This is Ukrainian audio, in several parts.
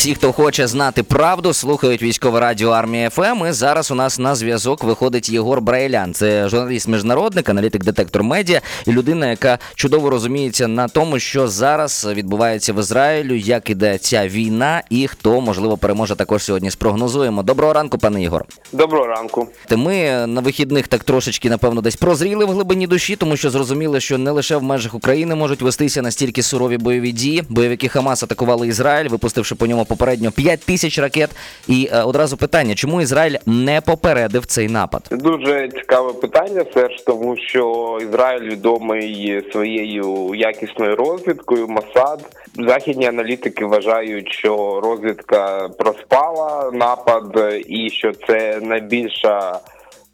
Всі, хто хоче знати правду, слухають військове радіо «Армія ФМ». І зараз у нас на зв'язок виходить Єгор Брайлян. Це журналіст-міжнародник, аналітик-детектор медіа і людина, яка чудово розуміється на тому, що зараз відбувається в Ізраїлю, як іде ця війна і хто, можливо, переможе, також сьогодні спрогнозуємо. Доброго ранку, пане Ігор. Доброго ранку. Ми на вихідних так трошечки, напевно, десь прозріли в глибині душі, тому що зрозуміли, що не лише в межах України можуть вестися настільки сурові бойові дії. Бойовики ХАМАС атакували Ізраїль, випустивши по ньому попередньо 5000 ракет. І одразу питання, чому Ізраїль не попередив цей напад? Дуже цікаве питання, Серж, тому що Ізраїль відомий своєю якісною розвідкою, МОСАД. Західні аналітики вважають, що розвідка проспала напад і що це найбільша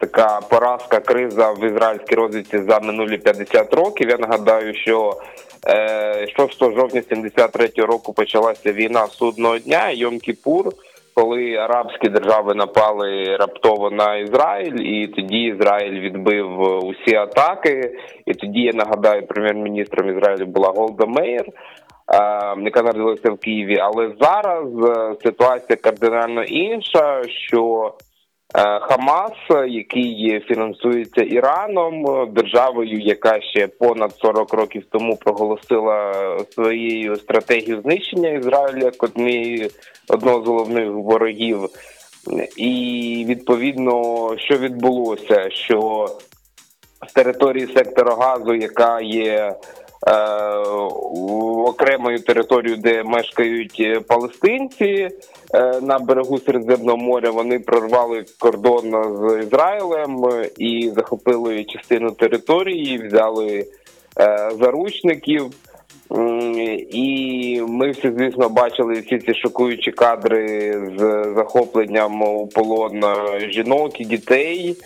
така поразка, криза в ізраїльській розвідці за минулі 50 років. Я нагадаю, що 6 жовтня 73-го року почалася війна судного дня, Йом-Кіпур, коли арабські держави напали раптово на Ізраїль, і тоді Ізраїль відбив усі атаки, і тоді, я нагадаю, прем'єр-міністром Ізраїлю була Голда Меїр, яка народилася в Києві. Але зараз ситуація кардинально інша, що ХАМАС, який фінансується Іраном, державою, яка ще понад 40 років тому проголосила своєю стратегію знищення Ізраїля як одного з головних ворогів. І, відповідно, що відбулося, що з території сектору Газу, яка є окремою територією, де мешкають палестинці на берегу Середземного моря, вони прорвали кордон з Ізраїлем і захопили частину території, взяли заручників. І ми всі, звісно, бачили всі ці шокуючі кадри з захопленням у полон жінок і дітей.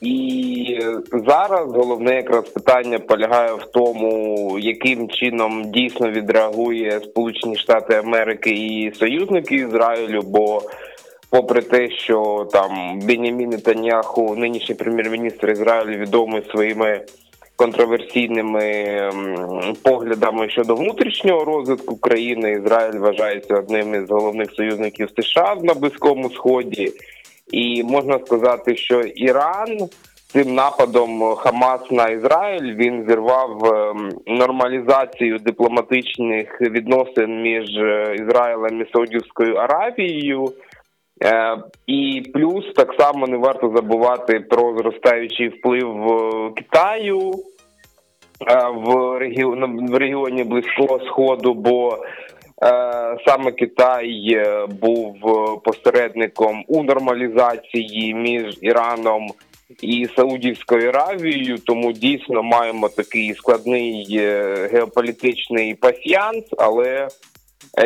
І зараз головне якраз питання полягає в тому, яким чином дійсно відреагує Сполучені Штати Америки і союзники Ізраїлю, бо попри те, що там Беньямін Нетаньяху, нинішній прем'єр-міністр Ізраїлю, відомий своїми контроверсійними поглядами щодо внутрішнього розвитку країни, Ізраїль вважається одним із головних союзників США на Близькому Сході. І можна сказати, що Іран цим нападом ХАМАС на Ізраїль, він зірвав нормалізацію дипломатичних відносин між Ізраїлем і Саудівською Аравією. І плюс так само не варто забувати про зростаючий вплив Китаю в регіоні Близького Сходу, бо саме Китай був посередником у нормалізації між Іраном і Саудівською Аравією, тому дійсно маємо такий складний геополітичний пасьянс. Але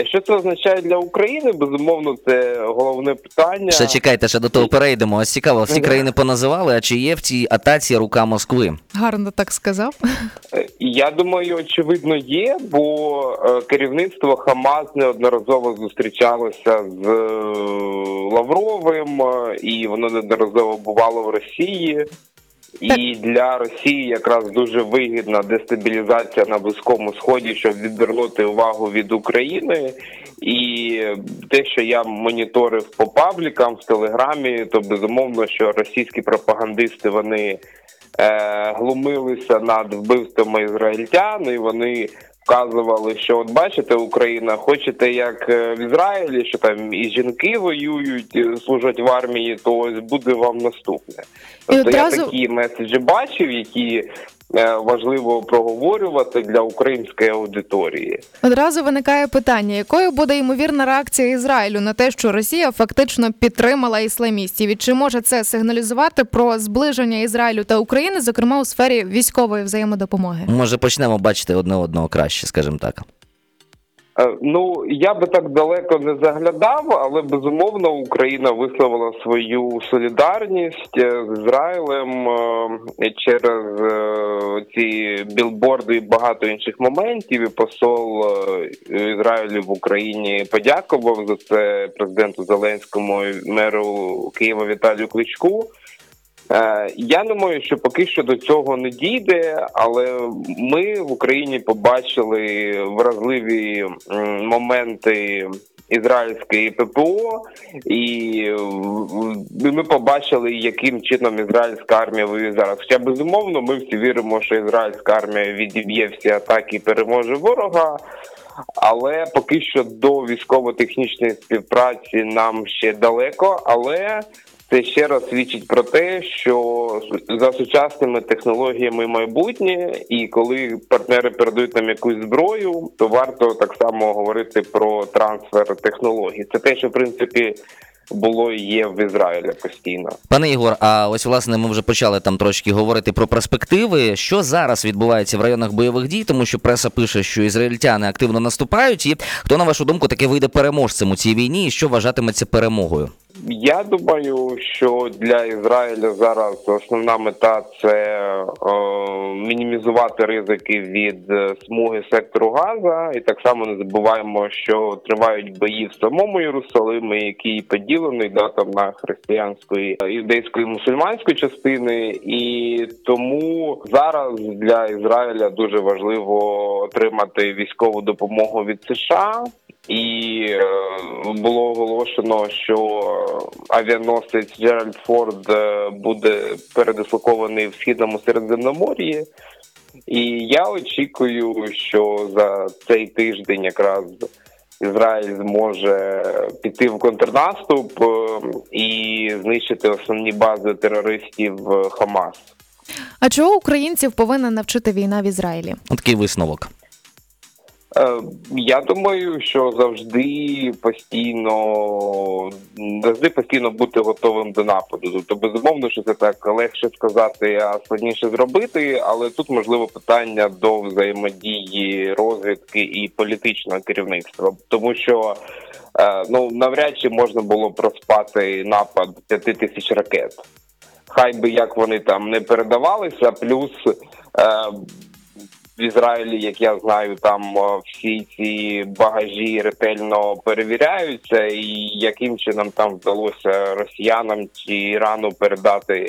що це означає для України? Безумовно, це головне питання. Ще чекайте, ще до того перейдемо. Ось цікаво, всі країни поназивали, а чи є в цій атаці рука Москви? Гарно так сказав. Я думаю, очевидно є, бо керівництво ХАМАС неодноразово зустрічалося з Лавровим, і воно неодноразово бувало в Росії. І для Росії якраз дуже вигідна дестабілізація на Близькому Сході, щоб відвернути увагу від України. І те, що я моніторив по паблікам в Телеграмі, то безумовно, що російські пропагандисти, вони глумилися над вбивствами ізраїльтян, і вони вказували, що от бачите, Україна, хочете як в Ізраїлі, що там і жінки воюють, служать в армії, то ось буде вам наступне. Тобто я такі меседжі бачив, які важливо проговорювати для української аудиторії. Одразу виникає питання, якою буде ймовірна реакція Ізраїлю на те, що Росія фактично підтримала ісламістів? І чи може це сигналізувати про зближення Ізраїлю та України, зокрема у сфері військової взаємодопомоги? Може почнемо бачити одне одного краще, скажімо так. Ну, я би так далеко не заглядав, але, безумовно, Україна висловила свою солідарність з Ізраїлем через ці білборди і багато інших моментів. І посол Ізраїлю в Україні подякував за це президенту Зеленському і меру Києва Віталію Кличку. Я думаю, що поки що до цього не дійде, але ми в Україні побачили вразливі моменти ізраїльської ППО, і ми побачили, яким чином ізраїльська армія воює зараз. Хоча, безумовно, ми всі віримо, що ізраїльська армія відіб'є всі атаки і переможе ворога, але поки що до військово-технічної співпраці нам ще далеко, але це ще раз свідчить про те, що за сучасними технологіями майбутнє, і коли партнери передають нам якусь зброю, то варто так само говорити про трансфер технологій. Це те, що, в принципі, було і є в Ізраїлі постійно. Пане Ігор, а ось, власне, ми вже почали там трошки говорити про перспективи. Що зараз відбувається в районах бойових дій? Тому що преса пише, що ізраїльтяни активно наступають. І хто, на вашу думку, таки вийде переможцем у цій війні і що вважатиметься перемогою? Я думаю, що для Ізраїля зараз основна мета – це мінімізувати ризики від смуги сектору Газа. І так само не забуваємо, що тривають бої в самому Єрусалимі, який поділений там на християнської, юдейської, мусульманської частини. І тому зараз для Ізраїля дуже важливо отримати військову допомогу від США. І було оголошено, що авіаносець Джеральд Форд буде передислокований в Східному Середземномор'ї. І я очікую, що за цей тиждень якраз Ізраїль зможе піти в контрнаступ і знищити основні бази терористів ХАМАС. А чого українців повинна навчити війна в Ізраїлі? Такий висновок. Я думаю, що завжди постійно бути готовим до нападу. Тобто, безумовно, що це так легше сказати, а складніше зробити, але тут, можливо, питання до взаємодії розвідки і політичного керівництва. Тому що, навряд чи можна було проспати напад 5000 ракет. Хай би як вони там не передавалися, плюс... В Ізраїлі, як я знаю, там всі ці багажі ретельно перевіряються, і яким чином там вдалося росіянам чи Ірану передати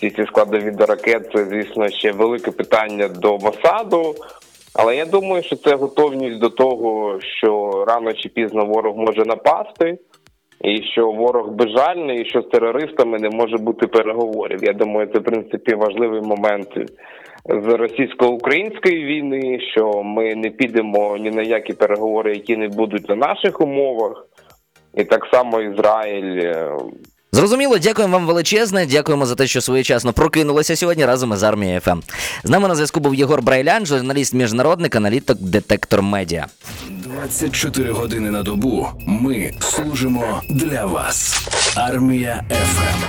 ці складові до ракет, це, звісно, ще велике питання до МОСАДу. Але я думаю, що це готовність до того, що рано чи пізно ворог може напасти, і що ворог безжальний, і що з терористами не може бути переговорів. Я думаю, це, в принципі, важливий момент з російсько-української війни, що ми не підемо ні на які переговори, які не будуть на наших умовах. І так само Ізраїль. Зрозуміло, дякуємо вам величезне, дякуємо за те, що своєчасно прокинулися сьогодні разом із Армією ФМ. З нами на зв'язку був Єгор Брайлян, журналіст-міжнародник, аналітик «Детектор Медіа». 24 години на добу ми служимо для вас. Армія ФМ.